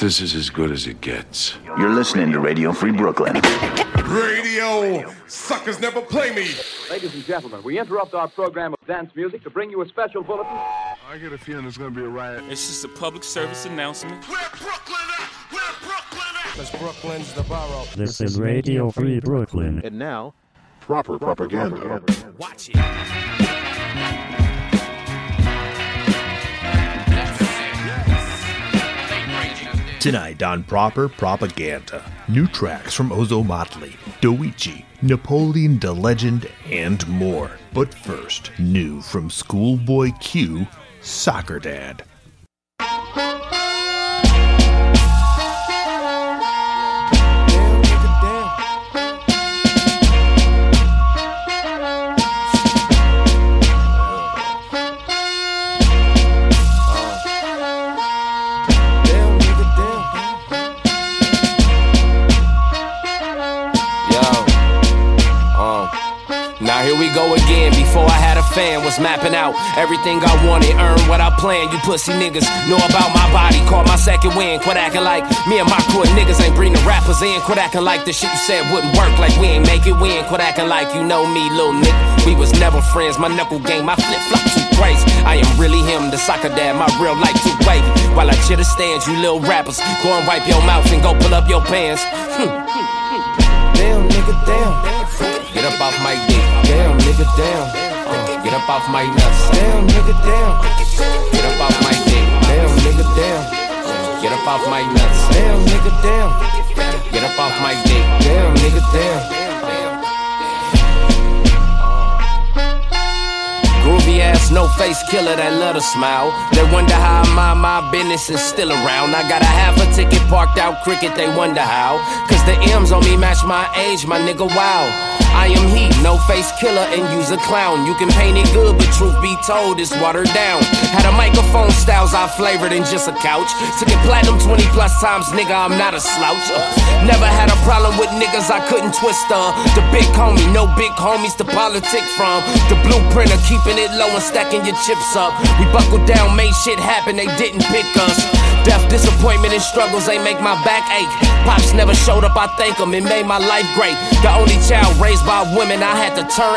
This is as good as it gets. You're listening to Radio Free Brooklyn. Radio! Suckers never play me! Ladies and gentlemen, we interrupt our program of dance music to bring you a special bulletin. I get a feeling there's gonna be a riot. It's just a public service announcement. Where Brooklyn at? Where Brooklyn at? Because Brooklyn's the borough. This is Radio Free Brooklyn. And now, Proper Propaganda. Watch it. Tonight on Proper Propaganda, new tracks from Ozomatli, Doechii, Napoleon Da Legend, and more. But first, new from Schoolboy Q, Soccer Dad. Here we go again. Before I had a fan, was mapping out everything I wanted, earned what I planned. You pussy niggas know about my body, caught my second wind. Quit acting like me and my court niggas ain't bring the rappers in. Quit acting like the shit you said wouldn't work, like we ain't make it win. Quit acting like you know me, little nigga. We was never friends. My knuckle game, my flip-flop too crazy. I am really him, the soccer dad, my real life too wavy. While I chitter stands, you little rappers, go and wipe your mouth and go pull up your pants. Damn, nigga, damn. Get up off my dick, damn nigga, damn. Get up off my nuts, damn nigga, damn. Get up off my dick, damn nigga, damn. Get up off my nuts, damn nigga, damn. Get up off my dick, damn nigga, damn. Groovy ass, no face killer that love to smile. They wonder how I mind my business is still around. I got a half a ticket parked out cricket, they wonder how. Cause the M's on me match my age, my nigga, wow. I am he, no face killer and use a clown. You can paint it good, but truth be told, it's watered down. Had a microphone styles I flavored in just a couch. Took it platinum 20 plus times, nigga, I'm not a slouch. Never had a problem with niggas I couldn't twist on. The big homie, no big homies to politic from. The blueprint of keeping it low and stacking your chips up. We buckled down, made shit happen, they didn't pick us. Death, disappointment, and struggles ain't make my back ache. Pops never showed up, I thank him, it made my life great. The only child raised by women, I had to turn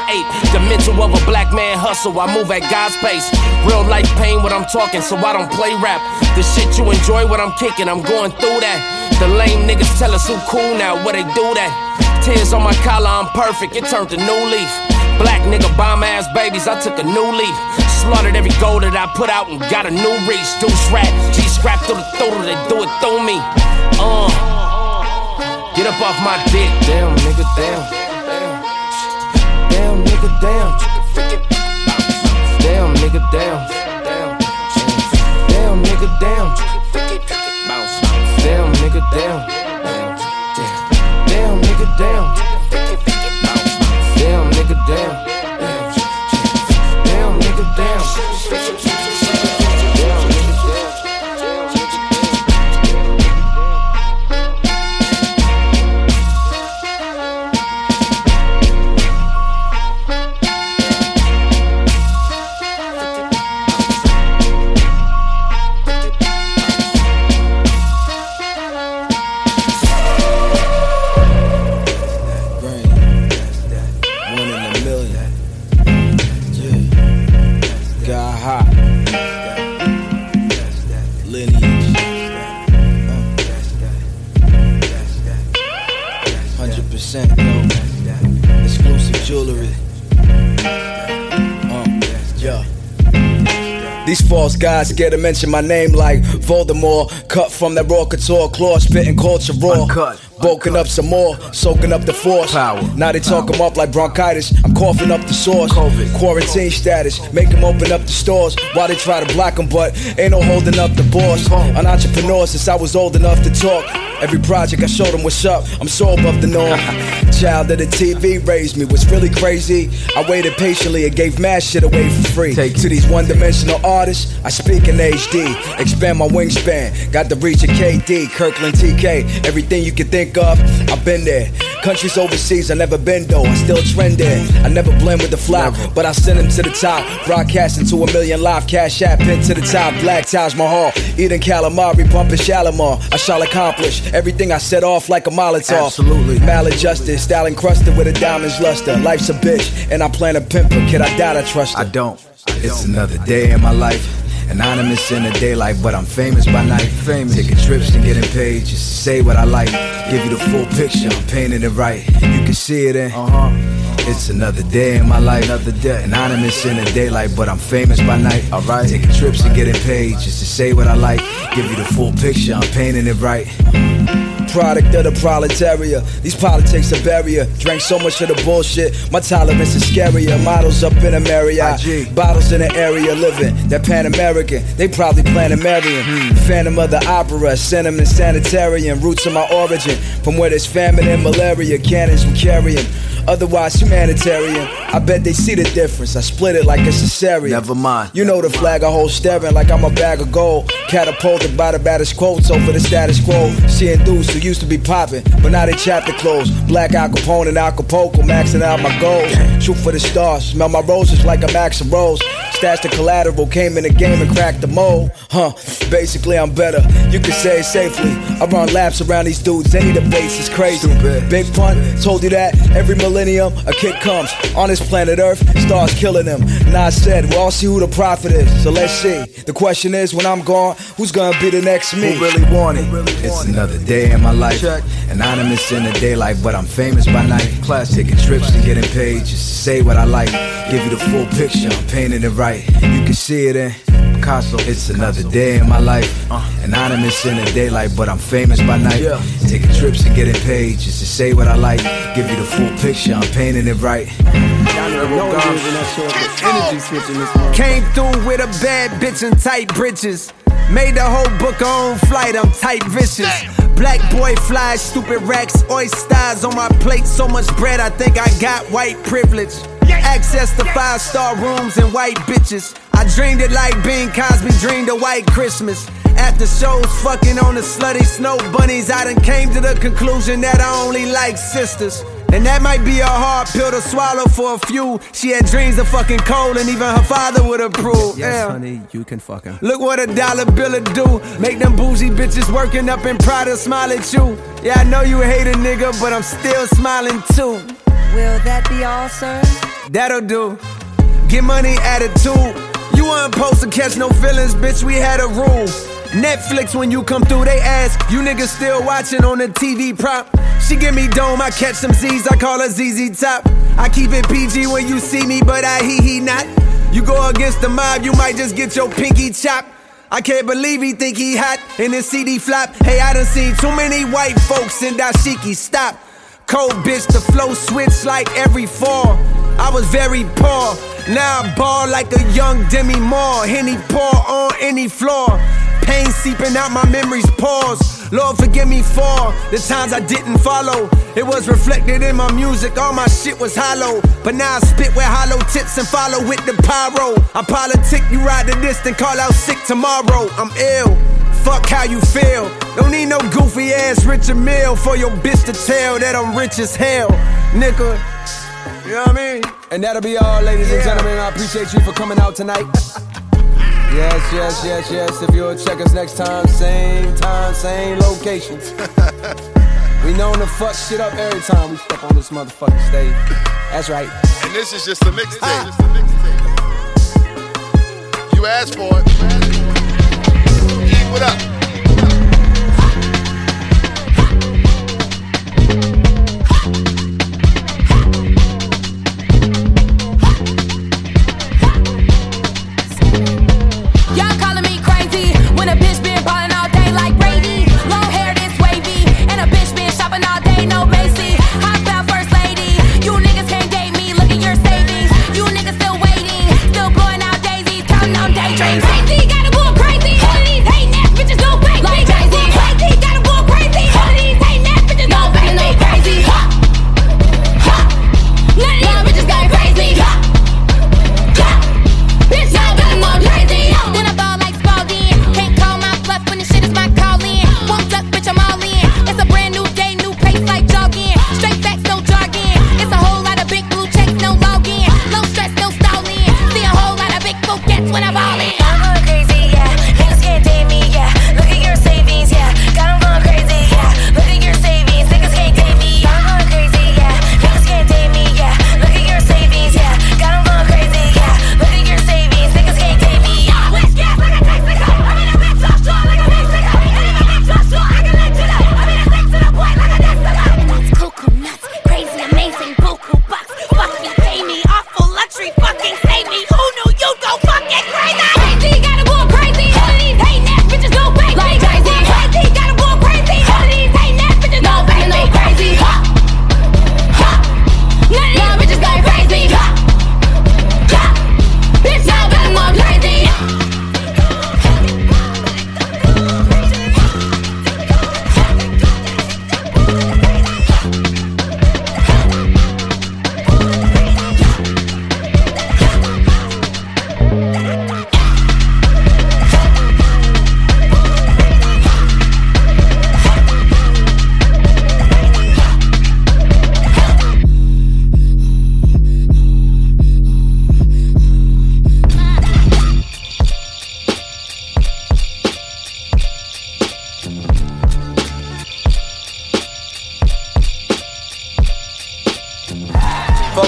8. The mental of a black man hustle, I move at God's pace. Real life pain when I'm talking, so I don't play rap. The shit you enjoy when I'm kicking, I'm going through that. The lame niggas tell us who cool now, where they do that. Tears on my collar, I'm perfect, it turned to new leaf. Black nigga bomb ass babies, I took a new leaf. Slaughtered every goal that I put out and got a new reach. Deuce rap, G-scrap through the throat, they do it through me. Get up off my dick, damn nigga, damn. Damn, damn, nigga, damn. Damn, nigga, damn. Damn, nigga, damn. Damn, nigga, damn. Damn, nigga, damn. Damn, nigga, damn. Damn, nigga, these false guys scared to mention my name like Voldemort. Cut from that raw couture, claw spitting culture raw. Uncut. Broken up some more, soaking up the force. Power. Now they talk them up like bronchitis. I'm coughing up the source. COVID. Quarantine status, make them open up the stores. While they try to block them, but ain't no holding up the boss. An entrepreneur since I was old enough to talk. Every project I showed them what's up. I'm so above the norm. Child of the TV raised me. What's really crazy, I waited patiently and gave mad shit away for free. To these one-dimensional artists, I speak in HD. Expand my wingspan, got the reach of KD, Kirkland TK. Everything you can think of, I've been there. Countries overseas, I never been though, I still trending. I never blend with the flock, but I send them to the top. Broadcasting to 1 million live, cash app, pin to the top. Black ties my heart, eating calamari, pumping Shalimar. I shall accomplish everything I set off like a Molotov. Absolutely. Maladjusted, style encrusted with a diamond's luster. Life's a bitch, and I plan a pimper. Kid, I doubt I trust her. I don't. It's another day in my life. Anonymous in the daylight, but I'm famous by night. Famous. Taking trips and getting paid just to say what I like. Give you the full picture, I'm painting it right. You can see it in. It's another day in my life. Another day. Anonymous in the daylight, but I'm famous by night. Alright. Taking trips and getting paid just to say what I like. Give you the full picture, I'm painting it right. Product of the proletariat. These politics are barrier. Drank so much of the bullshit, my tolerance is scarier. Models up in a Marriott, bottles in the area living. That Pan-American, they probably plan to marry him. Phantom of the Opera, cinnamon sanitarium. Roots of my origin, from where there's famine and malaria. Cannons we carrying, otherwise humanitarian. I bet they see the difference, I split it like it's a cesarean. Never mind. You know the flag I hold staring like I'm a bag of gold. Catapulted by the baddest quotes over the status quo. Seeing dudes who used to be popping, but now they chapter close. Black Al Capone and Acapulco, maxing out my goals. Shoot for the stars, smell my roses like a Max of Rose. Stashed the collateral, came in the game and cracked the mold. Basically I'm better, you can say it safely. I run laps around these dudes, any debates is crazy. Big pun, told you that, every millennium a kid comes on this planet Earth, stars killing them. Nas said, we'll all see who the prophet is, so let's see. The question is, when I'm gone, who's gonna be the next me? Who really want it? It's another day in my life. Anonymous in the daylight, but I'm famous by night. Class taking trips and getting paid just to say what I like. Give you the full picture, I'm painting it right. You can see it in Picasso. It's another day in my life. Anonymous in the daylight, but I'm famous by night. Taking trips and getting paid just to say what I like. Give you the full picture, I'm painting it right. Came through with a bad bitch and tight britches. Made the whole book on flight, I'm tight vicious. Black boy flies, stupid racks, oysters on my plate. So much bread, I think I got white privilege. Access to 5-star rooms and white bitches. I dreamed it like Bing Cosby dreamed a white Christmas. After shows, fucking on the slutty snow bunnies. I done came to the conclusion that I only like sisters. And that might be a hard pill to swallow for a few. She had dreams of fucking Cole and even her father would approve. Yes, honey, you can fuck her. Look what a dollar bill would do. Make them bougie bitches working up in Prada smile at you. Yeah, I know you hate a nigga, but I'm still smiling too. Will that be all, sir? That'll do. Get money attitude. You weren't supposed to catch no feelings, bitch, we had a rule. Netflix when you come through, they ask, you niggas still watching on the TV prop? She give me dome, I catch some Z's, I call her ZZ Top. I keep it PG when you see me, but I hee-hee not. You go against the mob, you might just get your pinky chopped. I can't believe he think he hot, and his CD flop. Hey, I done seen too many white folks in dashiki, stop. Cold bitch, the flow switch like every fall. I was very poor, now I ball like a young Demi Moore. Henny pour on any floor. Pain seeping out my memories, pause. Lord forgive me for the times I didn't follow. It was reflected in my music, all my shit was hollow. But now I spit with hollow tips and follow with the pyro. I politic, you ride the list and call out sick tomorrow. I'm ill, fuck how you feel. Don't need no goofy ass Richard Mill for your bitch to tell that I'm rich as hell, nigga. You know what I mean? And that'll be all, ladies and gentlemen. I appreciate you for coming out tonight. Yes, yes, yes, yes. If you'll check us next time, same locations. We known to fuck shit up every time we step on this motherfucking stage. That's right. And this is just a mixtape. You asked for it. Keep it up. Crazy, gotta go crazy. All of these hating ass bitches go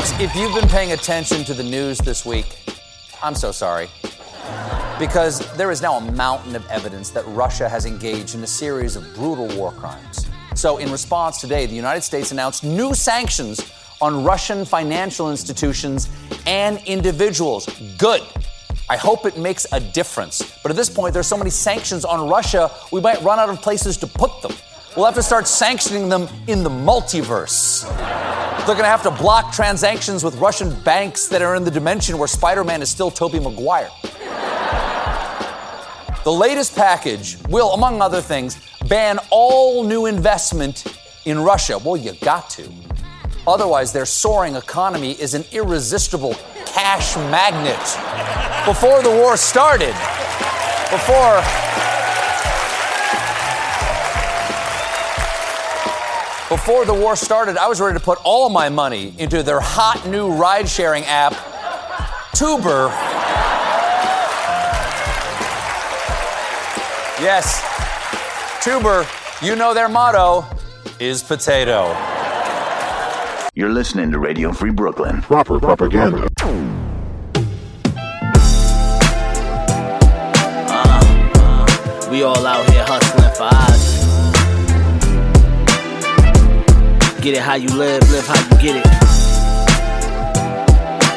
Folks, if you've been paying attention to the news this week, I'm so sorry. Because there is now a mountain of evidence that Russia has engaged in a series of brutal war crimes. So in response today, the United States announced new sanctions on Russian financial institutions and individuals. Good. I hope it makes a difference. But at this point, there's so many sanctions on Russia, we might run out of places to put them. We'll have to start sanctioning them in the multiverse. They're going to have to block transactions with Russian banks that are in the dimension where Spider-Man is still Tobey Maguire. The latest package will, among other things, ban all new investment in Russia. Well, you got to. Otherwise, their soaring economy is an irresistible cash magnet. Before the war started, Before the war started, I was ready to put all my money into their hot new ride-sharing app, Tuber. Yes, Tuber, you know their motto is potato. You're listening to Radio Free Brooklyn. Proper propaganda. We all out here hustling for odds. Get it how you live, live how you get it.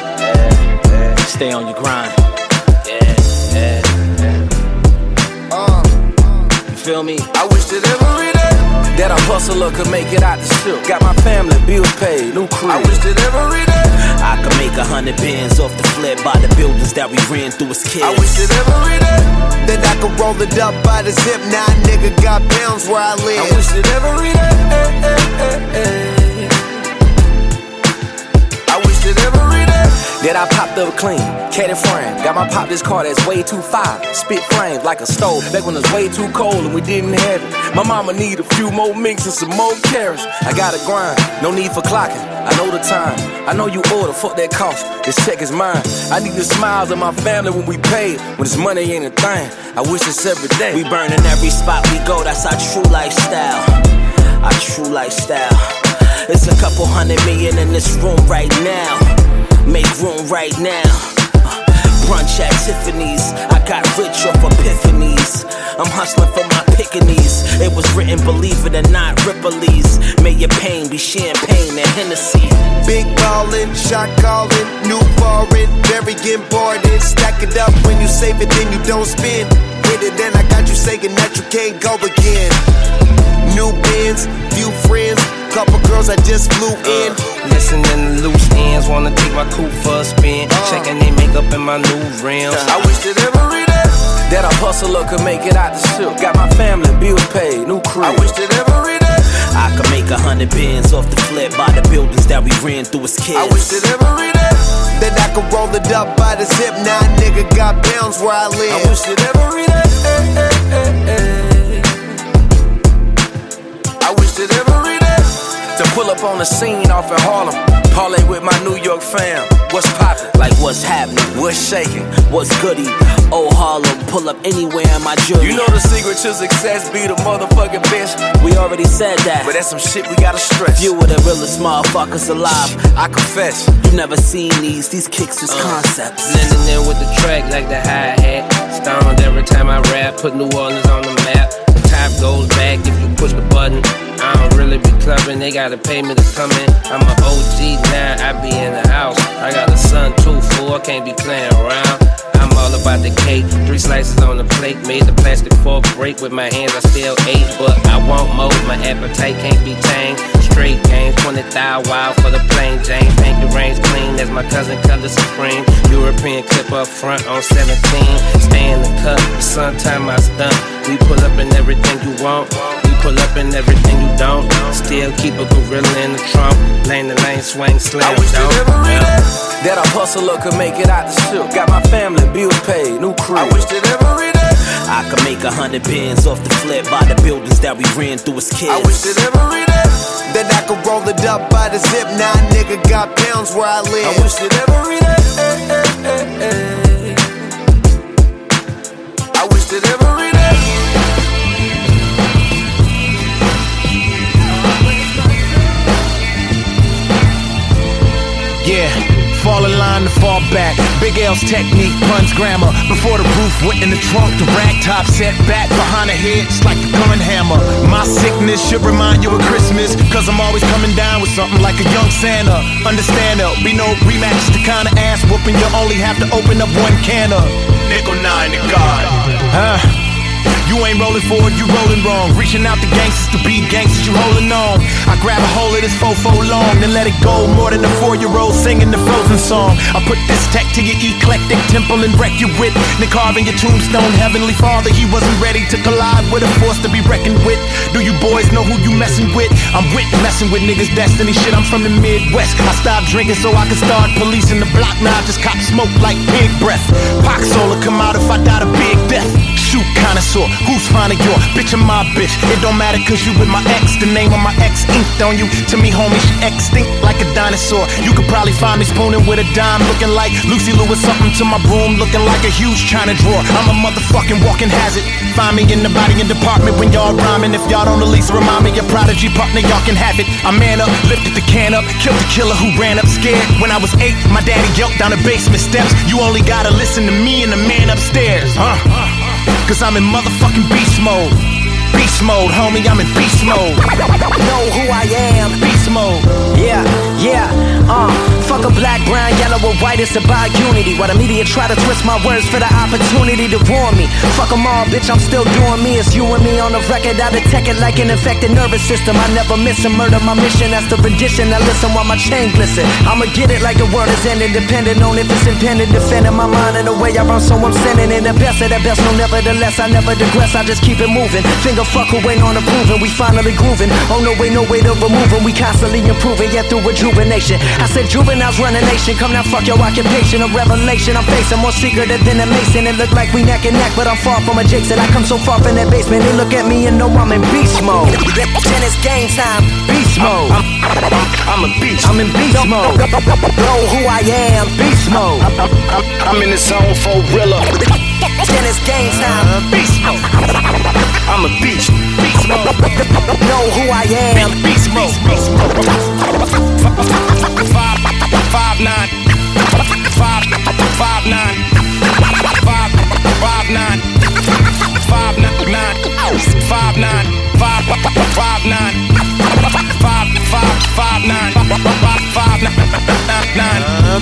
Yeah, yeah. Stay on your grind. Yeah, yeah, yeah. You feel me? I wish that every day that a hustler could make it out the silk. Got my family bills paid, new crib. I wish that every day I could make 100 bands off the flip by the buildings that we ran through as kids. I wish that every day that I could roll it up by the zip. Now a nigga got pounds where I live. I wish that every day, I wish that every day that I popped up clean, cat and frame. Got my pop this car that's way too fire, spit flames like a stove. Back when it was way too cold and we didn't have it. My mama need a few more minks and some more carrots. I gotta grind, no need for clocking. I know the time, I know you order, fuck that cost. This check is mine. I need the smiles of my family when we paid. When this money ain't a thing, I wish it's every day. We burning every spot we go, that's our true lifestyle. Our true lifestyle. It's a couple 100 million in this room right now. Make room right now. Brunch at Tiffany's. I got rich off epiphanies. I'm hustling for my pickaninnies. It was written, believe it or not, Ripley's. May your pain be champagne and Hennessy. Big ballin', shot callin', new foreign, very important. Stack it up when you save it, then you don't spend. Hit it, then I got you saying that you can't go again. New bins, few friends, couple girls I just flew in. Listening to loose ends, wanna take my coupe for a spin. Checking their makeup in my new rims. I wish that every day that a hustler could make it out the silk. Got my family bills paid, new crib. I wish that every day I could make 100 bands off the flip by the buildings that we ran through as kids. I wish that every day that I could roll it up by the zip. Now a nigga got pounds where I live. I wish that every day. I wish that every day to pull up on the scene off in Harlem. Parlay with my New York fam. What's poppin'? Like what's happening? What's shaking? What's goody? Oh Harlem, pull up anywhere in my jewelry. You know the secret to success be the motherfucking bitch. We already said that, but that's some shit we gotta stress. You were the realest motherfuckers alive. I confess, you never seen these kicks is concepts. Blending in with the track like the hi-hat. Stoned every time I rap, put New Orleans on the map. The top goes back if you push the button. I don't really be clubbing, they gotta pay me to come in. I'm an OG now, I be in the house. I got a son too, fool, I can't be playing around. I'm all about the cake, 3 slices on the plate. Made the plastic fork break with my hands, I still ate. But I want more, my appetite can't be tamed. Straight game, 20,000 wild for the plain Jane. Paint the range clean, that's my cousin color supreme. European clip up front on 17. Stay in the cup, sometime I stunt. We pull up in everything you want. Pull up and everything you don't. Still keep a gorilla in the trunk. Lane to lane, swing, slam, I wish don't. That a hustler could make it out the silk. Got my family bills paid, new crib. I wish that every day I could make 100 bands off the flip by the buildings that we ran through as kids. I wish that every day that I could roll it up by the zip. Now a nigga got pounds where I live. I wish that every day. I wish that every day. Yeah, time to fall back. Big L's technique, puns, grammar. Before the roof, went in the trunk, the rag top set back behind the head, just like the current hammer. My sickness should remind you of Christmas, cause I'm always coming down with something like a young Santa. Understand there'll be no rematch, the kind of ass whooping you only have to open up one can of. Nickel nine to God. Huh? You ain't rolling forward, you rolling wrong. Reaching out to gangsters to be gangsters, you holding on. I grab a hold of this fofo long, then let it go. More than a 4-year-old singing the Frozen song. I put this tech to your eclectic temple and wreck you with. Then carving your tombstone, Heavenly Father, he wasn't ready to collide with a force to be reckoned with. Do you boys know who you messing with? I'm with messing with niggas' destiny shit. I'm from the Midwest. I stopped drinking so I could start policing the block. Now I just cop smoke like pig breath. Pox solar come out if I died a big death. Shoot connoisseur. Who's finding your bitch and my bitch? It don't matter cause you with my ex. The name of my ex inked on you. To me, homie, she extinct like a dinosaur. You could probably find me spooning with a dime, looking like Lucy Lou or something to my broom, looking like a huge china drawer. I'm a motherfucking walking hazard. Find me in the body and department when y'all rhyming. If y'all don't at least remind me your prodigy partner, y'all can have it. I man up, lifted the can up, killed the killer who ran up scared. When I was 8, my daddy yelped down the basement steps. You only gotta listen to me and the man upstairs, huh? Cause I'm in motherfucking beast mode. Beast mode, homie, I'm in beast mode. Know who I am, beast mode. Yeah, yeah, fuck a black, brown, yellow, or white, it's about unity. While the media try to twist my words for the opportunity to warn me. Fuck them all, bitch, I'm still doing me. It's you and me on the record, I detect it like an infected nervous system. I never miss a murder, my mission, that's the rendition. I listen while my chain glisten. I'ma get it like the world is ending, depending on if it's impending. Defending my mind in the way I run, so I'm sending in the best, no nevertheless. I never digress, I just keep it moving. Finger fuck who ain't on approving, we finally grooving. Oh no way, no way to remove him. We constantly improving, yet through rejuvenation. I said juveniles run a nation. Come now, fuck your occupation. A revelation I'm facing, more secret than a mason. It look like we neck and neck, but I'm far from adjacent. I come so far from that basement, they look at me and know I'm in beast mode. Then it's game time, beast mode. I'm a beast. I'm in beast mode. Know who I am, beast mode. I'm in the zone for Rilla. Then it's game time, beast mode. I'm a beast. Beast mode. Know who I am. Beast mode. 5'9". 5'9". 5'9". 5'9". 5'9". 5'9". 5'9". 5'9".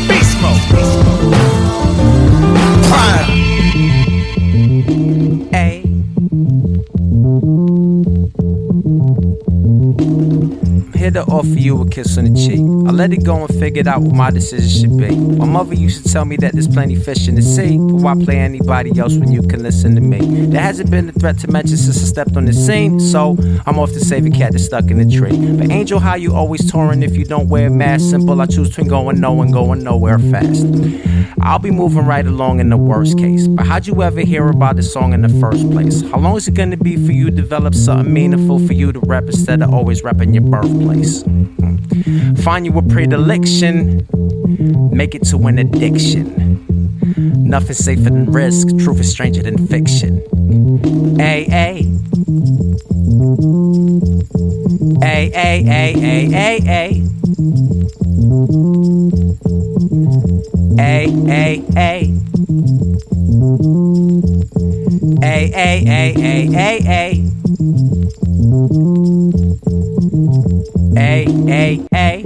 Beast mode. Hey. I'm here to offer you a kiss on the cheek. I let it go and figured out what my decision should be. My mother used to tell me that there's plenty fish in the sea, but why play anybody else when you can listen to me? There hasn't been a threat to mention since I stepped on the scene, so I'm off to save a cat that's stuck in the tree. But Angel, how you always touring if you don't wear a mask? Simple, I choose between going no and going nowhere fast. I'll be moving right along in the worst case, but how'd you ever hear about this song in the first place? How long is it gonna be for you to develop something meaningful for you to rap instead of always repping your birthplace? Find you a predilection, make it to an addiction. Nothing safer than risk, truth is stranger than fiction. Ay, ay. Ay, ay, ay, ay, ay, ay. Ay, ay, ay. Ay, ay, ay, ay, ay, ay. Ay, ay, ay.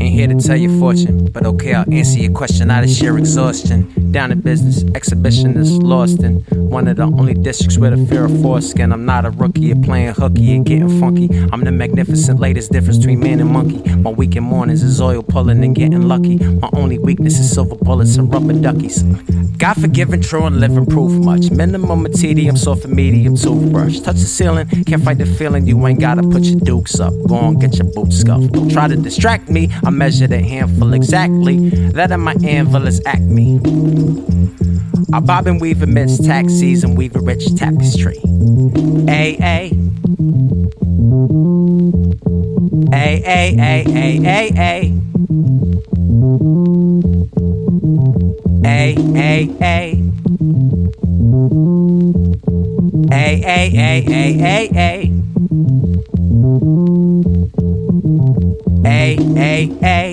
Ain't here to tell your fortune, but okay, I'll answer your question out of sheer exhaustion. Down in business, exhibitionist, lost in one of the only districts with a fear of foreskin. I'm not a rookie at playing hooky and getting funky. I'm the magnificent latest difference between man and monkey. My weekend mornings is oil pulling and getting lucky. My only weakness is silver bullets and rubber duckies. God forgiving, true, and living proof much. Minimum of tedium, soft and medium toothbrush. Touch the ceiling, can't fight the feeling. You ain't gotta put your dukes up. Go on, get your boots scuffed. Don't try to distract me, I measure the handful exactly. That on my anvil is acme. I bob and weave amidst taxis and weave a rich tapestry. Ay, ay. Ay, ay, ay, ay, ay, ay. Ay, ay, ay. Ay, ay, ay, ay, ay, ay. Ay, ay, ay,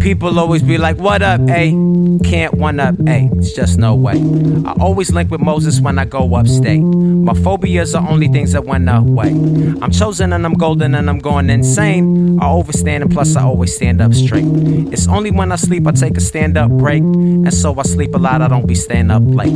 People always be like, what up, ayy? Can't one up, ayy. It's just no way. I always link with Moses when I go upstate. My phobias are only things that went up way. I'm chosen and I'm golden and I'm going insane. I overstand and plus I always stand up straight. It's only when I sleep I take a stand up break. And so I sleep a lot, I don't be stand up late.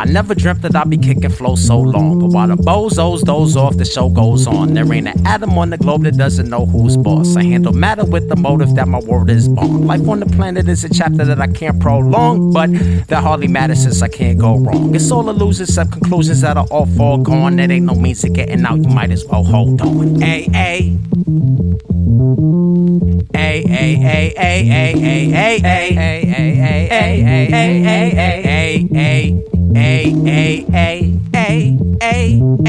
I never dreamt that I'd be kicking flow so long. But while the bozos doze off, the show goes on. There ain't an atom on the globe that doesn't know who's boss. I handle matter with the motive that my word is bond. Life on the planet is a chapter that I can't prolong, but that hardly matters since I can't go wrong. It's all illusions except conclusions that are all fall gone. It ain't no means of getting out, you might as well hold on. Hey, hey. Hey, hey, hey, hey, hey, hey, hey, hey, hey, hey, hey, hey, hey, hey, ay ay ay ay ay ay ay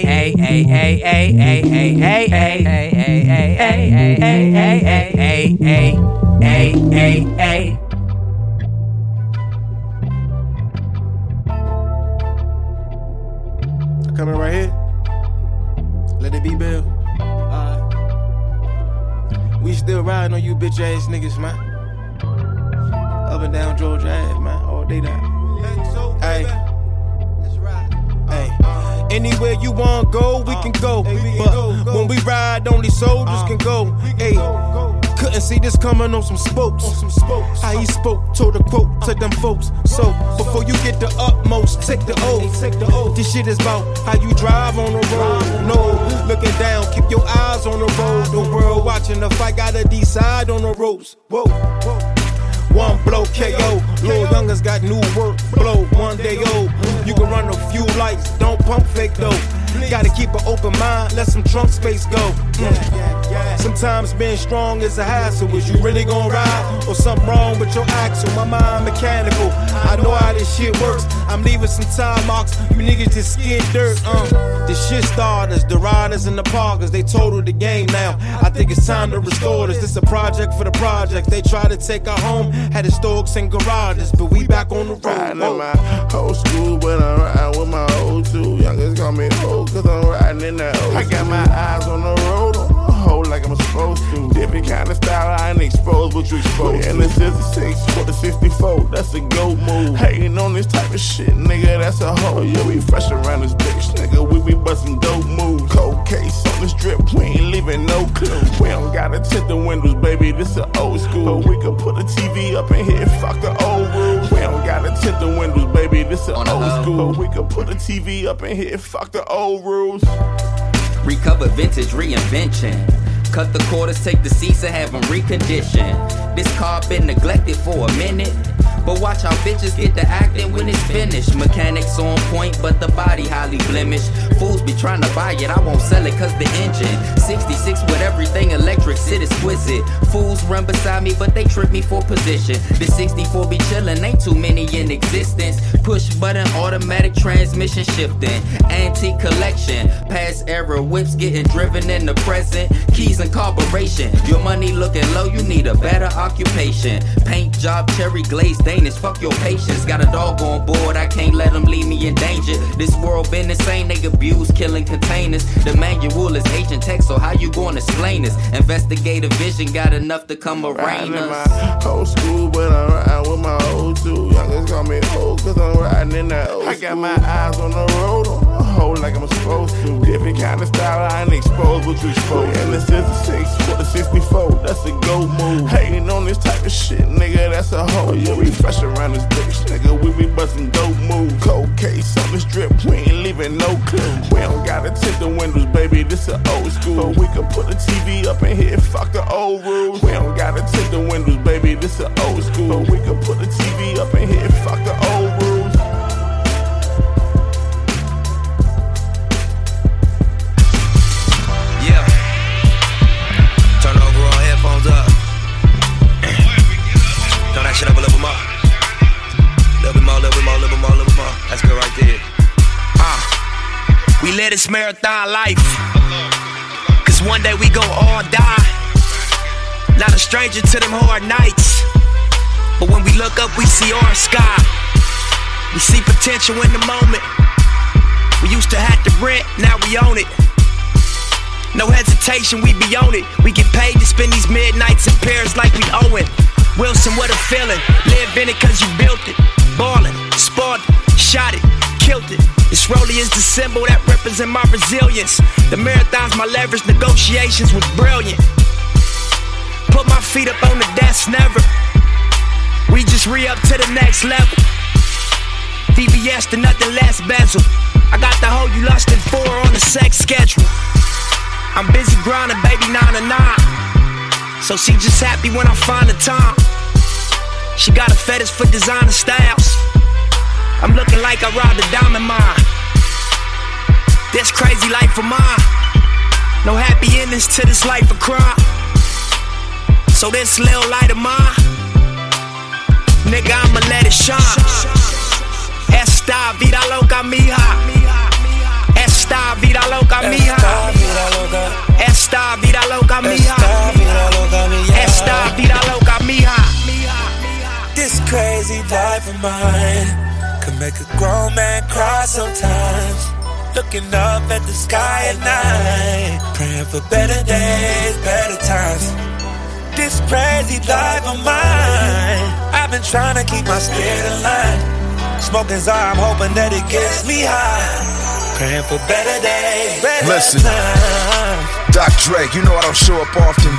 ay ay ay ay ay ay ay ay ay ay ay ay ay. Coming right here. Let it be Bill. We still riding on you bitch ass niggas, man. Up and down Georgia Ave, man, all day down. Hey, let's ride. Hey, anywhere you want go, we can go. But when we ride, only soldiers can go. Hey, couldn't see this coming on some spokes. How he spoke, told a quote to them folks. So before you get the utmost, take the oath. This shit is about how you drive on the road. No, looking down, keep your eyes on the road. The world watching the fight, gotta decide on the ropes. Whoa, whoa. One blow KO, Lil Youngers got new work, blow, one day old. You can run a few lights, don't pump fake though. Gotta keep an open mind, let some trunk space go. Sometimes being strong is a hassle. Is you really gonna ride, or something wrong with your axle? My mind mechanical, I know how this shit works. I'm leaving some time marks, you niggas just skin dirt. The shit starters, the riders and the parkers, they total the game now. I think it's time to restore this. This a project for the project. They try to take our home, had the stokes and garages, but we back on the road. Riding in my old school, but I'm riding with my old two. Youngest call me old, cause I'm riding in that old. I got my eyes on the road, on the hole like I'm supposed to. Different kind of style, I ain't exposed, but you exposed. And it's just a 6 for the 64, that's a go move. Hating on this type of shit, nigga, that's a hoe. Yeah, we fresh around this bitch, nigga, we be busting dope moves. Cold case on this drip, we ain't leaving no clue. We don't gotta tint the windows, baby, this a old school. But we can put a TV up in here, fuck the old rules. We don't gotta tint the windows, baby, this a old school. But we can put a TV up in here, fuck the old rules. Recover vintage reinvention. Cut the quarters, take the seats and have them reconditioned. This car been neglected for a minute, but watch how bitches get to acting when it's finished. Mechanics on point, but the body highly blemished. Fools be trying to buy it, I won't sell it cause the engine 66 with everything electric, shit exquisite. Fools run beside me, but they trip me for position. The 64 be chillin', ain't too many in existence. Push button, automatic transmission shifting. Antique collection, past era whips getting driven in the present. Keys and carburation, your money looking low, you need a better occupation. Paint job, cherry glaze, Danish, fuck your patience. Got a dog on board, I can't let him leave me in danger. This world been insane, they abuse, killing containers. The manual is ancient text, so how you gonna explain this? Investigative vision, got enough to come arraign us. Riding in my old school, but I'm riding with my old two. Youngest call me old, cause I'm riding in that old school. I got my eyes on the road, on the hole like I'm supposed to. Different kind of style, I ain't exposed, but you exposed. And this is a 6 for the 64, that's a go move. Hating on this type of shit, nigga, that's a hoe. Yeah, we fresh around this bitch, nigga, we be bustin' dope moves. Cold case on this drip, we ain't leaving no clue. We don't gotta tint the windows, baby, this a old school. But we can put a TV up in here, fuck the old rules. We don't gotta tint the windows, baby, this a old school. But we can put a TV up in here, fuck the old rules. That's good right there. We live this marathon life. Cause one day we gon' all die. Not a stranger to them hard nights. But when we look up, we see our sky. We see potential in the moment. We used to have to rent, now we own it. No hesitation, we be on it. We get paid to spend these midnights in Paris like we owe it. Wilson, what a feeling. Live in it cause you built it. Ballin', sparred it, shot it, killed it. This rollie is the symbol that represents my resilience. The marathons, my leverage, negotiations was brilliant. Put my feet up on the desk, never. We just re-up to the next level. DBS to nothing less bezel. I got the hoe you lustin' for on the sex schedule. I'm busy grinding, baby, 9 to 9. So she just happy when I find the time. She got a fetish for designer styles. I'm looking like I robbed a diamond mine. This crazy life of mine. No happy endings to this life of crime. So this little light of mine, nigga, I'ma let it shine. Esta vida loca mija. Esta vida loca mija. Esta vida loca mija. Esta vida loca mija. This crazy life of mine could make a grown man cry sometimes. Looking up at the sky at night, praying for better days, better times. This crazy life of mine, I've been trying to keep my spirit alive. Smoking Zara, I'm hoping that it gets me high. Praying for better days, better listen, time. Doc Dre, you know I don't show up often.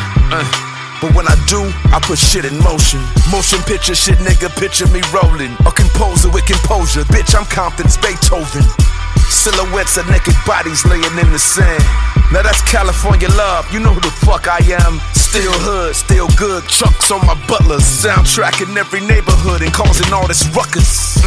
But when I do, I put shit in motion. Motion picture shit, nigga, picture me rolling. A composer with composure, bitch, I'm Compton's Beethoven. Silhouettes of naked bodies laying in the sand. Now that's California love, you know who the fuck I am. Still hood, still good, chunks on my butlers. Soundtrack in every neighborhood and causing all this ruckus.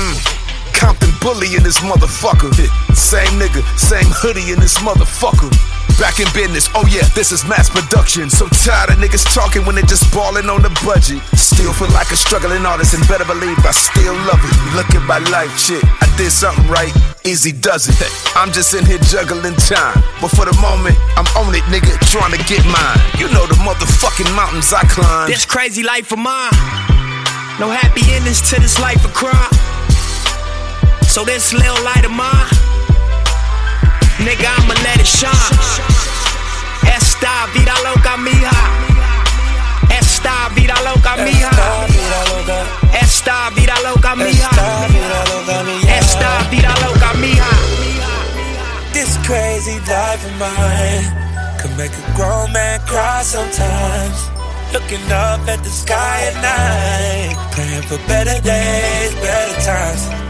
Compton bully in this motherfucker. Same nigga, same hoodie in this motherfucker. Back in business, oh yeah, this is mass production. So tired of niggas talking when they just ballin' on the budget. Still feel like a struggling artist and better believe I still love it. Look at my life, shit, I did something right, easy does it. I'm just in here juggling time, but for the moment, I'm on it, nigga, trying to get mine. You know the motherfucking mountains I climb. This crazy life of mine. No happy endings to this life of crime. So this little light of mine, nigga, I'ma let it shine. Esta vida loca mija. Esta vida loca mija. Esta vida loca mija. Esta vida loca mija. This crazy life of mine could make a grown man cry sometimes. Looking up at the sky at night, praying for better days, better times.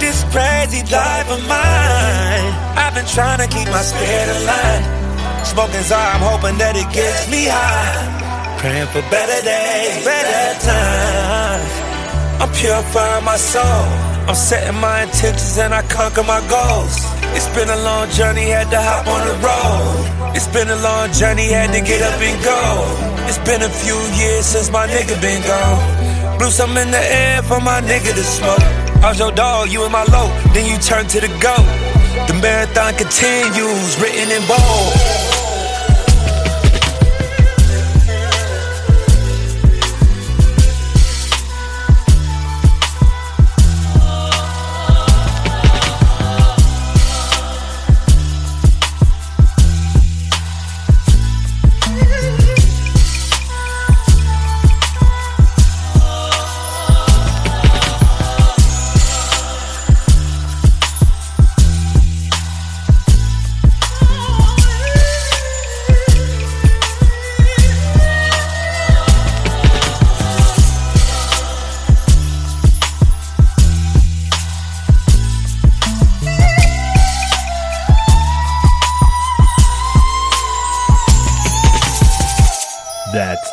This crazy life of mine, I've been trying to keep my spirit alive. Smoking Zara, I'm hoping that it gets me high. Praying for better days, better times. I'm purifying my soul. I'm setting my intentions and I conquer my goals. It's been a long journey, had to hop on the road. It's been a long journey, had to get up and go. It's been a few years since my nigga been gone. Blew some in the air for my nigga to smoke. I was your dog, you in my low, then you turn to the goat. The marathon continues, written in bold.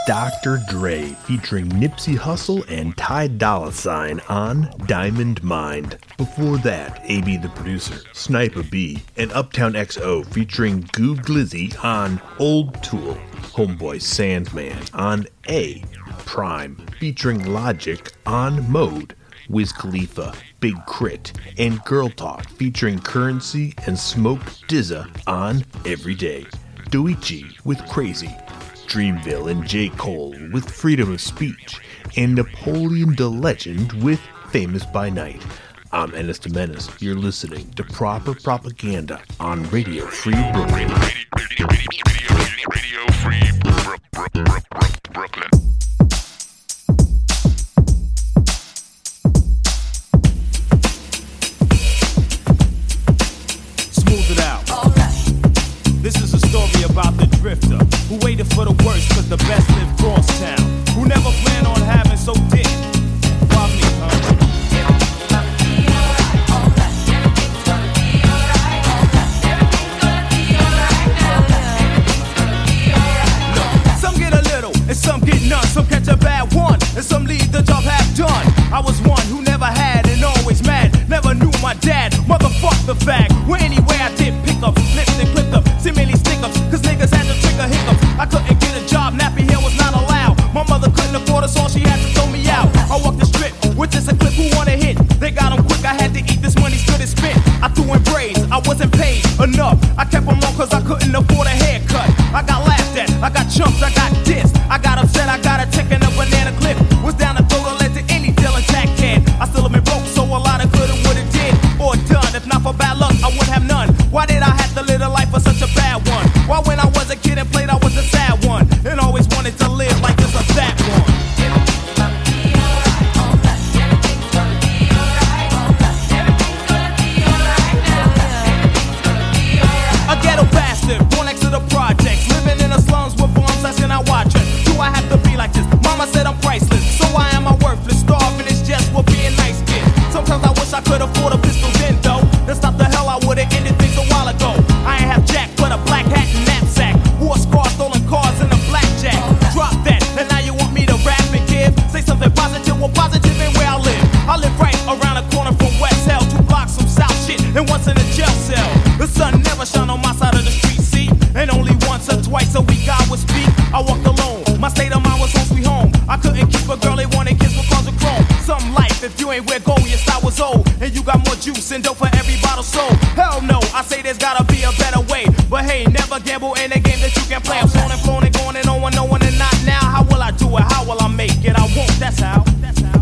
Dr. Dre featuring Nipsey Hussle and Ty Dolla $ign on Diamond Mind. Before that, AB the Producer, Snypa B, and Uptown XO featuring Goo Glizzy on Old Tool. Homeboy Sandman on A. Prime featuring Logic on Mode. Wiz Khalifa, Big KRIT, and Girl Talk featuring Currency and Smoke Dizza on Everyday. Doechii with Crazy, Dreamville and J. Cole with Freedom of Speech, and Napoleon Da Legend with Famous by Night. I'm Ennis the Menace. You're listening to Proper Propaganda on Radio Free Brooklyn. Radio Free Brooklyn. Smooth it out. All right. This is a story about the drifter who waited for the worst because the best lived Crosstown, who never planned on having so dick. Probably, huh? Some get none, some catch a bad one, and some leave the job half done. I was one who never had and always mad, never knew my dad, motherfuck the fact. Where anywhere I did pick up, lips and clipped up, simile stick-ups, cause niggas had to trigger hiccups. I couldn't get a job, nappy hair was not allowed. My mother couldn't afford us all, she had to throw me out. I walked the strip, with just a clip who wanna hit. They got him quick, I had to eat this money, stood and spit. I threw in braids, I wasn't paid enough. I kept them on cause I couldn't afford a haircut. I got laughed at, I got chumps, I got dissed. I got upset, I got a tick and a banana clip. Was down the throat or led to any deal and tack can. I still have been broke, so a lot of good and would have did or done. If not for bad luck, I wouldn't have none. Why did I have to live a life for such a bad one? Why when I was a kid and played, I was a sad one? And always wanted to live like this or that one. A ghetto bastard, born next to the projects, living in the slums with bombs, asking I watch it. I have to be like this. Mama said I'm priceless, so why am I worthless? Starving is just for being nice kid. Sometimes I wish I could afford a pistol then though. That's not the hell I would've ended things a while ago. I ain't have jack but a black hat and knapsack. Wore scar, stolen cars and a blackjack. Drop that, and now you want me to rap and give? Say something positive, well positive ain't where I live. I live right around the corner from West Hell, 2 blocks from South shit, and once in a jail cell. The sun never shone on my side of the street, see? And only once or twice a week I would speak. I walked alone. My state of mind was home sweet home. I couldn't keep a girl they wanted kiss because of chrome. Some life, if you ain't wear gold, your style was old. And you got more juice and dope for every bottle sold. Hell no, I say there's gotta be a better way. But hey, never gamble in a game that you can play. I'm flown and flown and going and on and no one and not now. How will I do it? How will I make it? I won't, that's how. That's how.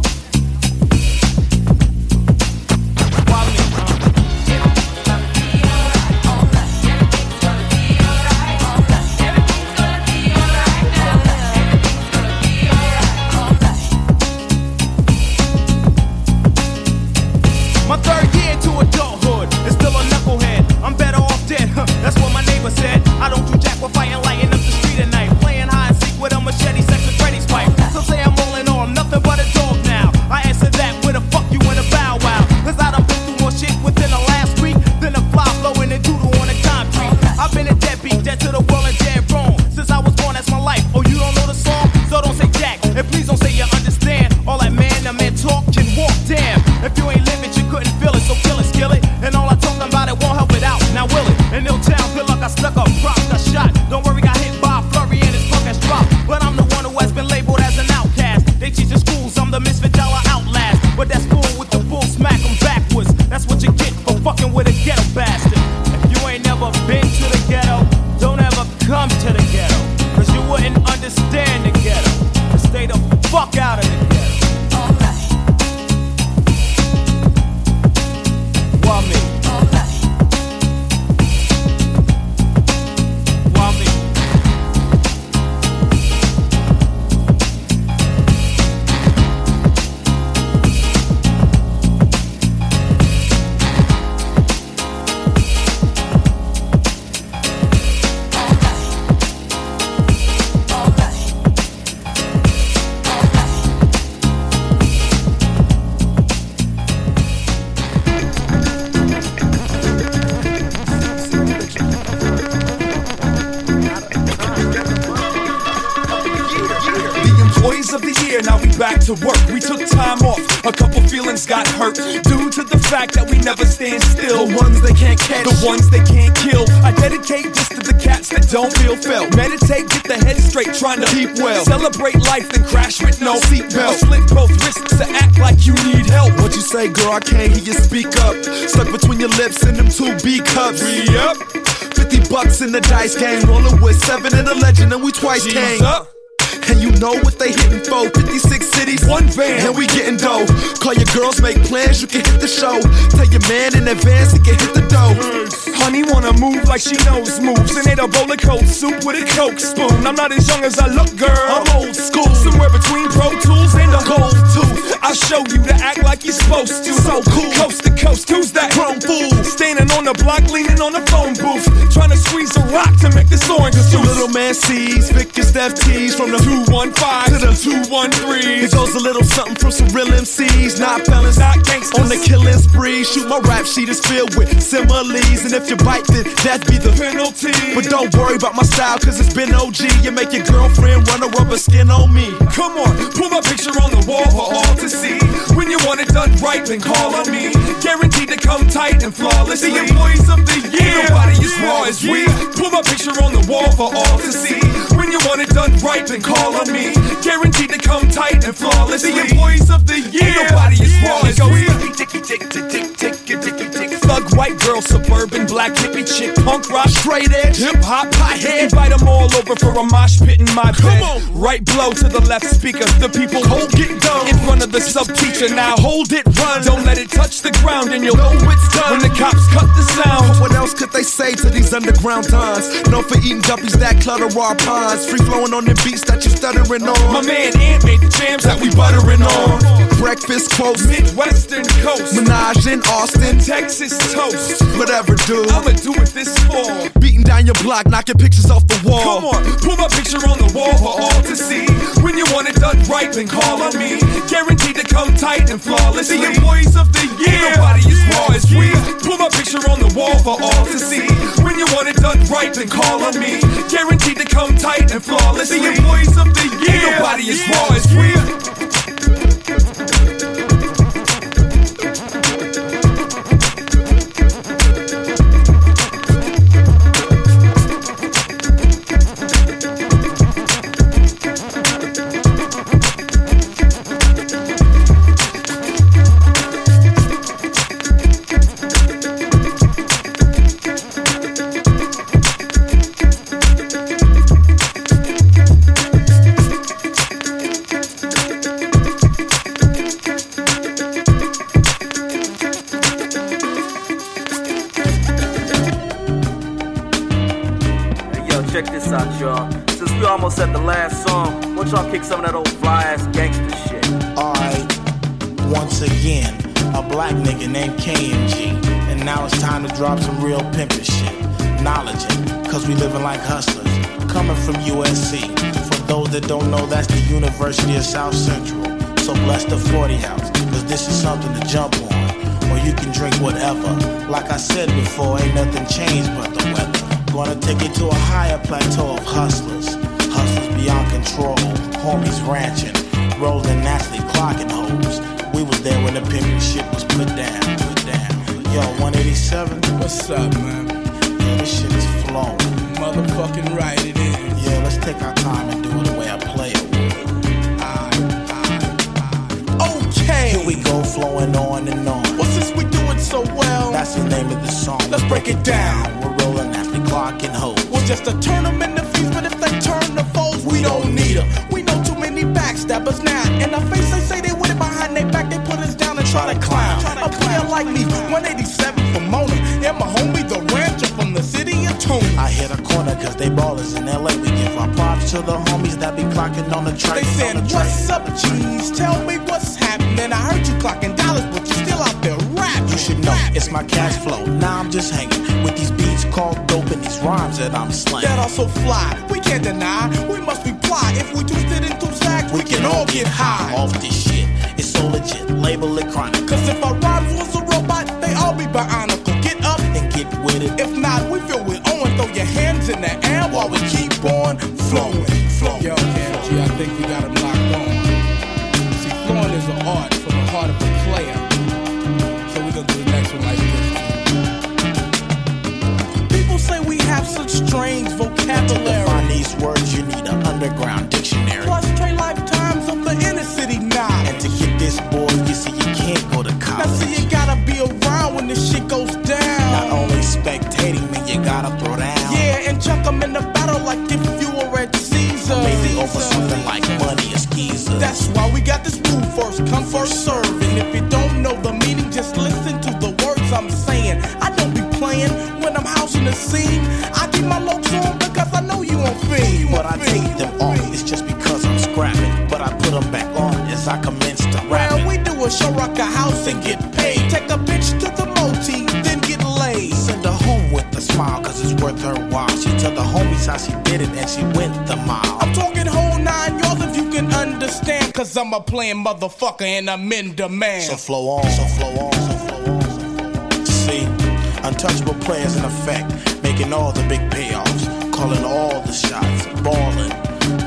Stand still. still. The ones they can't catch, the ones they can't kill. I dedicate this to the cats that don't feel felt. Meditate, get the head straight, trying to keep well. Celebrate life, then crash with no seatbelt. Slit both wrists to act like you need help. What you say, girl, I can't hear you speak up. Stuck between your lips and them two B cups. Yep. $50 in the dice game, rolling with seven and a legend, and we twice came. And you know what they hitting for. 56 cities, one van, and we getting dough. Call your girls, make plans, you can hit the show. Tell your man in advance, he can hit the dough. Honey wanna move like she knows moves, and ate a bowl of cold soup with a Coke spoon. I'm not as young as I look, girl, I'm old school. Somewhere between Pro Tools and a gold tooth. I'll show you to act like you're supposed to. So cool, coast to coast, who's that grown fool? Standing on the block, leaning on the phone booth, trying to squeeze a rock to make this orange juice. Little man sees, Vic and Steph T's from the 215 to the 213. It goes a little something from some real MCs, not felons, not gangsters. On the killing spree, shoot my rap sheet is filled with similes, and if you bite, then that be the penalty. But don't worry about my style, cause it's been OG. You make your girlfriend run a rubber skin on me. Come on, put my picture on the wall for all to see. When you want it done right, then call on me. Guaranteed to come tight and flawless. The employees of the year, nobody as raw as we. Put my picture on the wall for all to see. When you want it done right, then call on me. Guaranteed to come tight and flawless. The employees of the year, nobody is raw as we. Ticky tick tick tick tick tick tick tick. Thug, white girl, suburban, black hippie chick, punk rock, straight edge, hip hop, pothead. Invite them all over for a mosh pit in my bed. Right blow to the left speaker, the people hold it down in front of the sub teacher. Now hold it, run, don't let it touch the ground, and you'll know it's done when the cops cut the sound. What else could they say to these underground times? Known for eating guppies that clutter our ponds, free flowing on the beats that you stuttering on. My man Ant made the jams that we buttering on. Breakfast quotes, Midwestern coast, Menage in Austin, Texas toast. Whatever, dude, I'ma do it this fall. Beating down your block, knocking pictures off the wall. Come on, put my picture on the wall for all to see. When you want it done right, then call on me. Guaranteed to come tight and flawless. The employees of the year, nobody as raw as we. Put my picture on the wall for all to see. When you want it done right, then call on me. Guaranteed to come tight and flawless. The employees of the year, nobody as raw as we. At the last song, won't y'all kick some of that old fly-ass gangster shit? Alright, once again, a black nigga named KMG, and now it's time to drop some real pimpin' shit. Knowledge it, cause we livin' like hustlers. Coming from USC, for those that don't know, that's the University of South Central. So bless the 40 house, cause this is something to jump on, or you can drink whatever. Like I said before, ain't nothing changed but the weather. Gonna take it to a higher plateau of hustlers. Hustlers beyond control, homies ranching, rolling naturally clocking hoes. We was there when the pimpin' shit was put down, put down. Yo, 187, what's up, man? Yeah, this shit is flowing. Motherfucking right it is. Yeah, let's take our time and do it the way I play it. Okay. Here we go, flowing on and on. Well, since we doing so well, that's the name of the song. Let's break it down. We're rolling naturally clocking hoes. We're just a tournament of fees, but if they turn the foes, we don't need them. We know too many backstabbers now. In our face, they say they with it behind their back. They put us down and try to clown. A player like me, 187 from Mona. And my homie, the rancher from the city of Tune. I hit a corner cause they ballers in LA. We give our props to the homies that be clocking on the track. They said, what's up, G's? Tell me what's happening. I heard you clocking dollars, but you still out there rapping. You should know, it's my cash flow. Now I'm just hanging with these beats called dope and these rhymes that I'm slanging. That also fly, we can't deny. We must reply. If we twisted and two sacks, we can all get high off this shit. It's so legit, label it chronic. Cause if our rhymes was a robot, they all be bionicle. Get up and get with it. If not, we feel we're on. Throw your hands in the air while we keep on flowing, flowing. Yo, KMG, I think you got him locked on. See, flowing is an art from the heart of a player. So we're gonna do the next one like this. this shit goes down. Not only spectating me, you gotta throw down. Yeah, and chuck them in the battle like if you were Red Caesar. Maybe over something like money is geezer. That's why we got this rule, first come, first serve. And if you don't know the meaning, just listen to the words I'm saying. I don't be playing when I'm housing the scene. I keep my locks on because I know you won't feel. But I take them off, it's just because I'm scrapping. But I put them back on as I commence to rap. Well, we do a show, rock a house and get paid. Take a bitch to the multi, then get laid. Send her home with a smile, cause it's worth her while. She tell the homies how she did it and she went the mile. I'm talking whole 9 yards if you can understand, cause I'm a playing motherfucker and I'm in demand. So flow on, so flow on, so flow on, so flow on. See, untouchable players in effect, making all the big payoffs, calling all the shots, balling.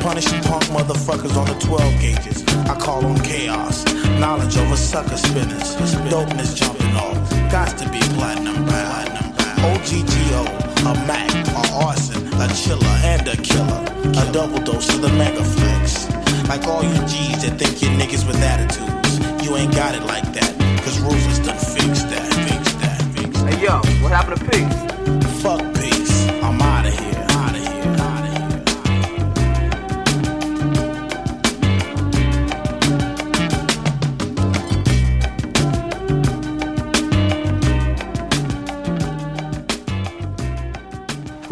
Punishing punk motherfuckers on the 12 gauges. I call them chaos. Knowledge over sucker spinners. Dopeness jumping off. Got to be platinum bound. OGGO, a Mac, a arson, a chiller, and a killer. A double dose of the mega flex. Like all you G's that think you niggas with attitudes. You ain't got it like that. Cause Rufus done fixed that. Fix that. Fix that. Hey yo, what happened to peace? Fuck peace. I'm out of here.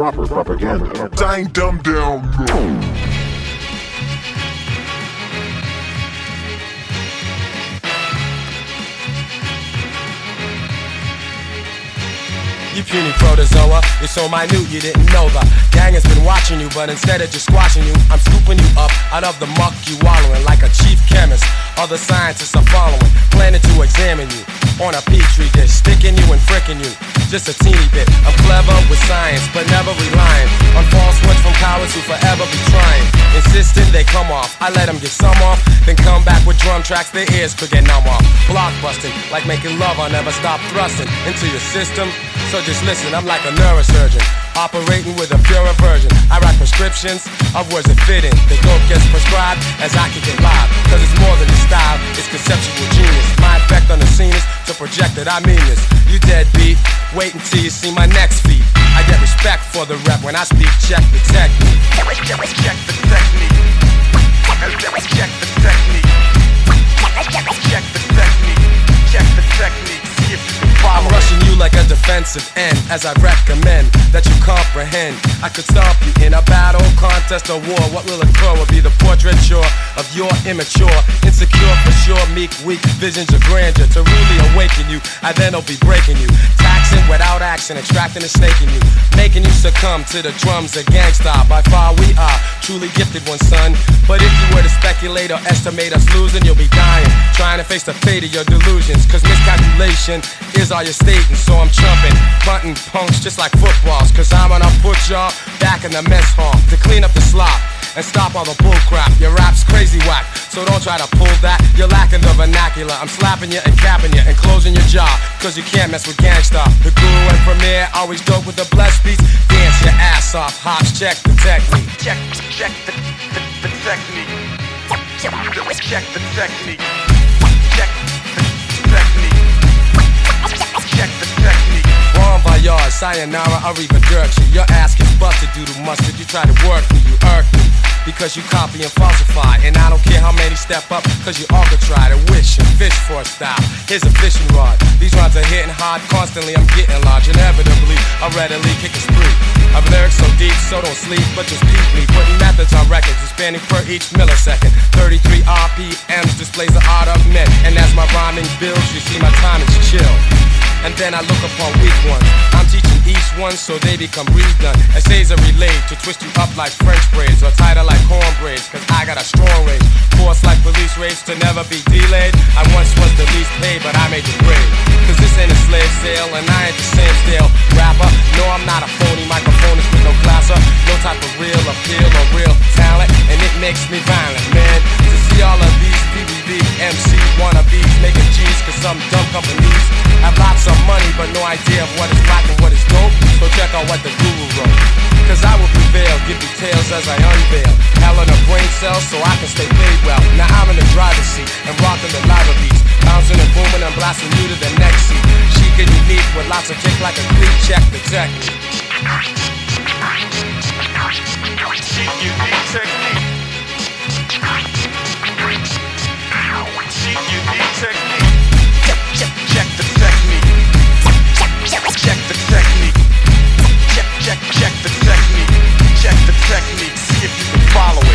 Proper propaganda. Dang dumb down. You puny protozoa, you're so minute you didn't know the gang has been watching you, but instead of just squashing you, I'm scooping you up out of the muck you wallowing like a chief chemist. Other scientists are following, planning to examine you on a petri dish, sticking you and fricking you. Just a teeny bit. I'm clever with science, but never relying on false ones from cowards who forever be trying, insisting they come off. I let them get some off, then come back with drum tracks their ears could get numb off. Block busting, like making love, I'll never stop thrusting into your system. So just listen, I'm like a neurosurgeon, operating with a pure aversion. I write prescriptions of words that fit in. The dope gets prescribed as I kick it live. Cause it's more than a style, it's conceptual genius. My effect on the scene is to project that I mean this. You deadbeat, wait until you see my next feat. I get respect for the rep when I speak, check the technique. Check the technique. Check the technique. Check the technique. Check the technique. See if you can follow. I'm rushing you like a defensive end, as I recommend that you comprehend. I could stomp you in a battle, contest, or war. What will occur will be the portraiture of your immature, insecure for sure, meek, weak visions of grandeur. To really awaken you, I then'll be breaking you, taxing without action, attracting and snaking you, making you succumb to the drums of Gang Starr. By far we are truly gifted ones, son. But if you were to speculate or estimate us losing, you'll be dying, trying to face the fate of your delusions. Cause miscalculation is all you're stating, so I'm chumping. Bunting punks just like footballs, cause I'm gonna put y'all back in the mess hall to clean up the slop and stop all the bullcrap. Your rap's crazy whack, so don't try to pull that. You're lacking the vernacular. I'm slapping you and capping you and closing your jaw, cause you can't mess with Gang Starr. The guru and premier always dope with the blessed beats. Dance your ass off, hops, check the technique. Check the technique. Check the technique. Check the technique. Check the technique. Bon voyage, sayonara, arriva Doechii. Your ass gets busted due to mustard. You try to work me, you irk me, because you copy and falsify. And I don't care how many step up, cause you all could try to wish and fish for a style. Here's a fishing rod. These rhymes are hitting hard constantly, I'm getting large. Inevitably, I'll readily kick a spree. I've lyrics so deep, so don't sleep, but just keep me putting methods on records, expanding per each millisecond. 33 RPMs displays the art of men, and as my rhyming builds, you see my time is chill. And then I look upon weak ones. I'm teaching each one so they become redone. Essays are relayed to twist you up like French braids or tighter like corn braids, cause I got a strong rage, force like police rage to never be delayed. I once was the least paid, but I made the grade. Cause this ain't a slave sale, and I ain't the Samsdale rapper. No, I'm not a phony microphone with no class up, no type of real appeal or real talent, and it makes me violent, man, to see all of these PBB MC wannabes making G's, cause some dumb companies have lots of money but no idea of what is black and what is dope. So check out what the guru wrote. cause I will prevail, give details as I unveil. Hell on a brain cell so I can stay paid well. Now I'm in the driver's seat and rocking the lava beats. Bouncing and booming and blasting you to the next seat. Chic and unique with lots of kick like a cleat, check the tech. Chic, unique technique. Chic, unique technique. Check the technique. Check the technique. Check the technique. Check the technique. See if you can follow it.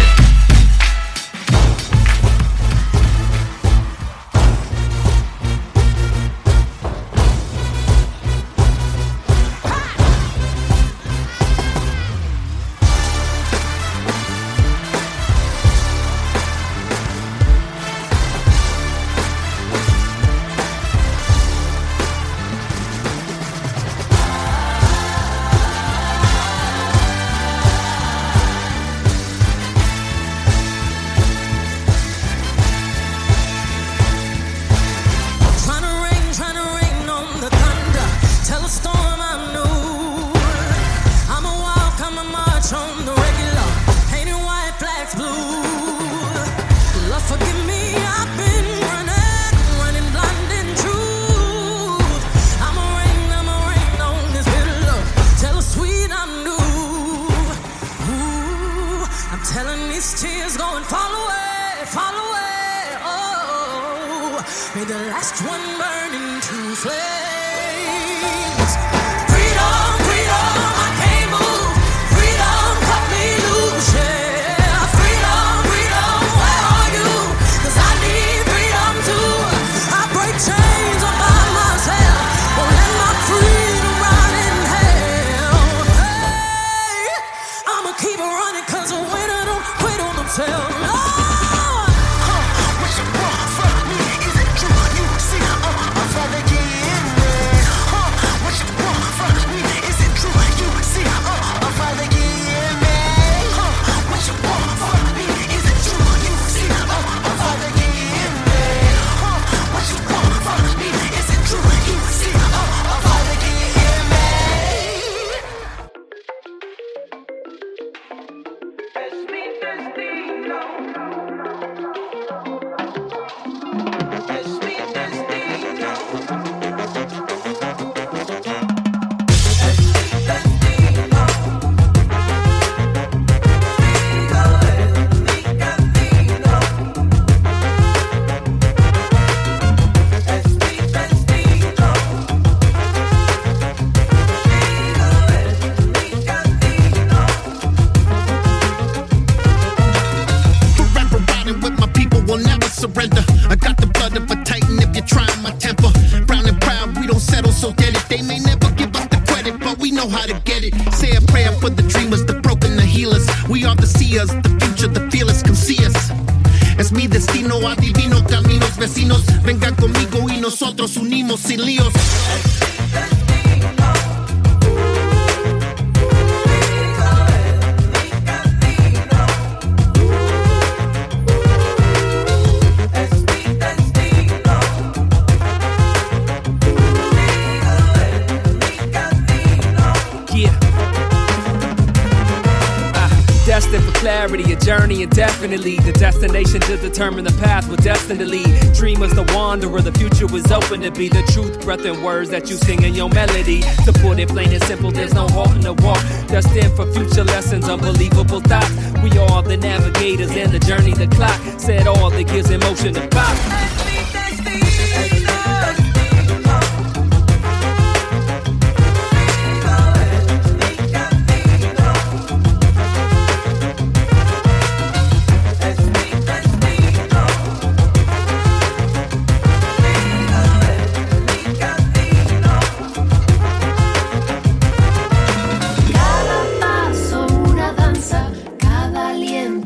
Indefinitely, the destination to determine the path we're destined to lead. Dreamers, the wanderer, the future was open to be. The truth, breath, and words that you sing in your melody. To put it plain and simple, there's no halting the walk. Destined for future lessons, unbelievable thoughts. We are the navigators and the journey, the clock. Said all that gives emotion to pop.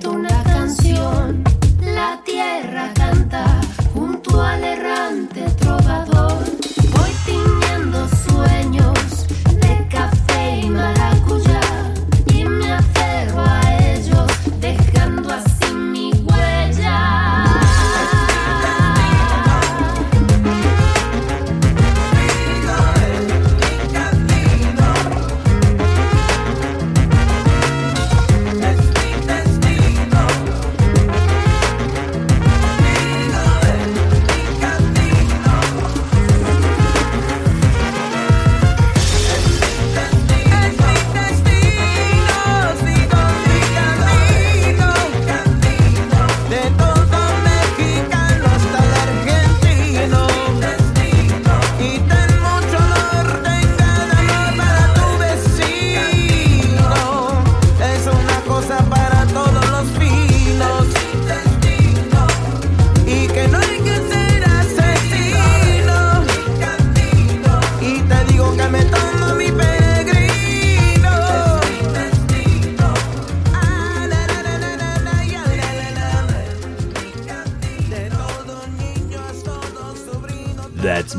Una canción, la tierra canta.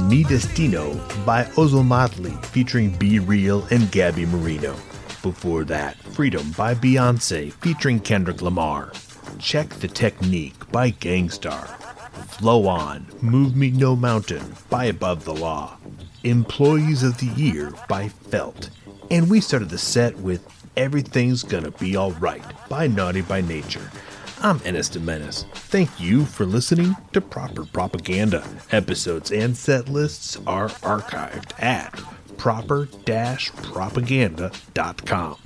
Mi Destino by Ozomatli featuring B-Real and Gaby Moreno. Before that, Freedom by Beyoncé featuring Kendrick Lamar. Check the Technique by Gang Starr. Flow On, Move Me No Mountain by Above the Law. Employees of the Year by Felt. And we started the set with Everything's Gonna Be Alright by Naughty by Nature. I'm Ennis the Menace. Thank you for listening to Proper Propaganda. Episodes and set lists are archived at proper-propaganda.com.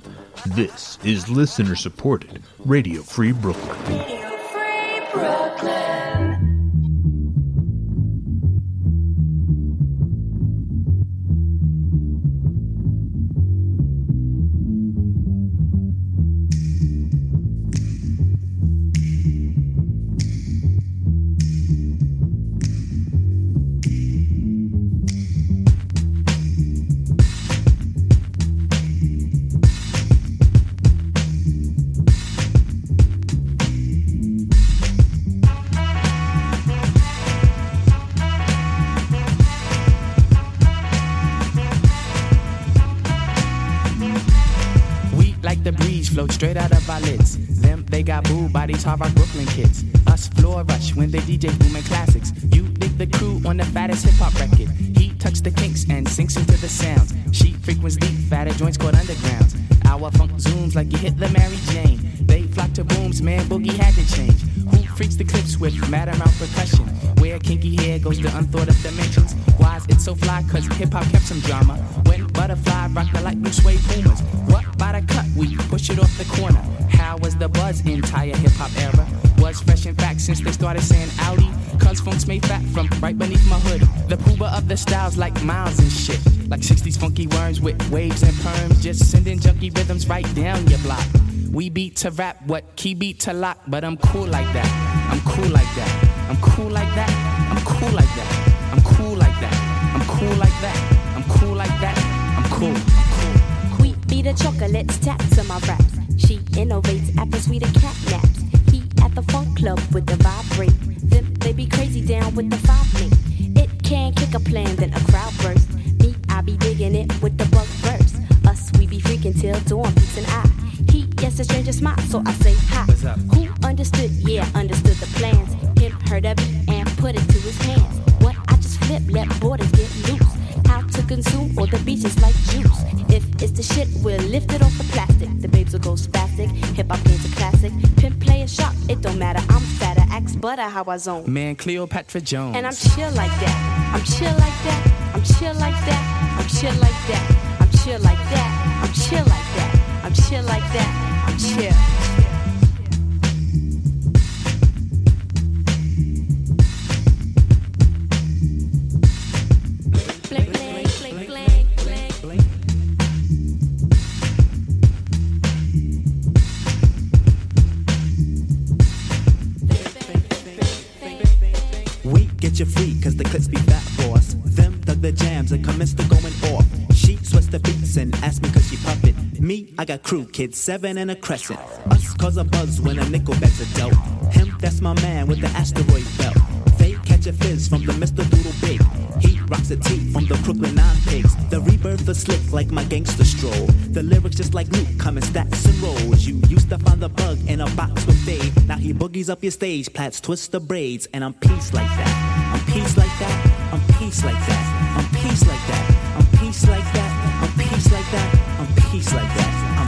This is listener-supported Radio Free Brooklyn. Radio Free Brooklyn. Straight out of our lids. Them, they got boo bodies, hard rock Brooklyn kids. Us, floor rush when they DJ booming classics. You dig the crew on the fattest hip-hop record. He tucks the kinks and sinks into the sounds. She frequents deep, fatter joints called undergrounds. Our funk zooms like you hit the Mary Jane. They flock to booms, man, boogie had to change. Who freaks the clips with mad amount percussion? Where kinky hair goes to unthought of dimensions. Why is it so fly? Cause hip-hop kept some drama. When Butterfly rocked the light blue suede Pumas. What? By the cut, we push it off the corner. How was the buzz entire hip-hop era? Was fresh in fact since they started saying Audi. Cause funk's made fat from right beneath my hood. The pooba of the styles like Miles and shit. Like 60s funky worms with waves and perms. Just sending junky rhythms right down your block. We beat to rap, what key beat to lock. But I'm cool like that, I'm cool like that. I'm cool like that, I'm cool like that. I'm cool like that, I'm cool like that. I'm cool like that, I'm cool. Be the chocolates, taps on my raps. She innovates, apple sweet and catnaps. He at the funk club with the vibrate. Them, they be crazy down with the 5 link. It can kick a plan, then a crowd burst. Me, I be digging it with the bug verse. Us, we be freaking till dawn, peace and I. He, yes, a stranger smile, so I say hi. What's up? Who understood? Yeah, understood the plans. Him heard of it and put it to his hands. What I just flip, let borders get loose. How to consume all the beaches like juice. If it's the shit, we'll lift it off the plastic. The babes will go spastic. Hip-hop games a classic. Pimp player sharp, it don't matter. I'm fatter, axe butter, how I zone. Man, Cleopatra Jones. And I'm chill like that. I'm chill like that. I'm chill like that. I'm chill like that. I'm chill like that. I'm chill like that. I'm chill like that. I'm chill. Free, cause the clips be fat for us. Them dug the jams and commenced to going off. She sweats the beats and asked me cause she puppet. Me, I got crew kids, 7 and a crescent. Us cause a buzz when a nickel bets a dope. Him, that's my man with the asteroid belt. They catch a fizz from the Mr. Doodle Big. He rocks a tee from the Crooklyn 9 Pigs. The rebirth of slick like my gangster stroll. The lyrics just like Luke coming stacks and rolls. You used to find the bug in a box with Dave. Now he boogies up your stage, plats twist the braids. And I'm peace like that. I'm peace like that, I'm peace like that, I'm peace like that, I'm peace like that, I'm peace like that, I'm peace like that, I'm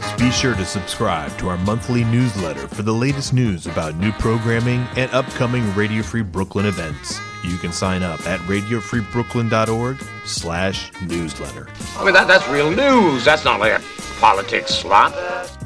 be sure to subscribe to our monthly newsletter for the latest news about new programming and upcoming Radio Free Brooklyn events. You can sign up at radiofreebrooklyn.org/newsletter. I mean, that's real news. That's not like a politics slop.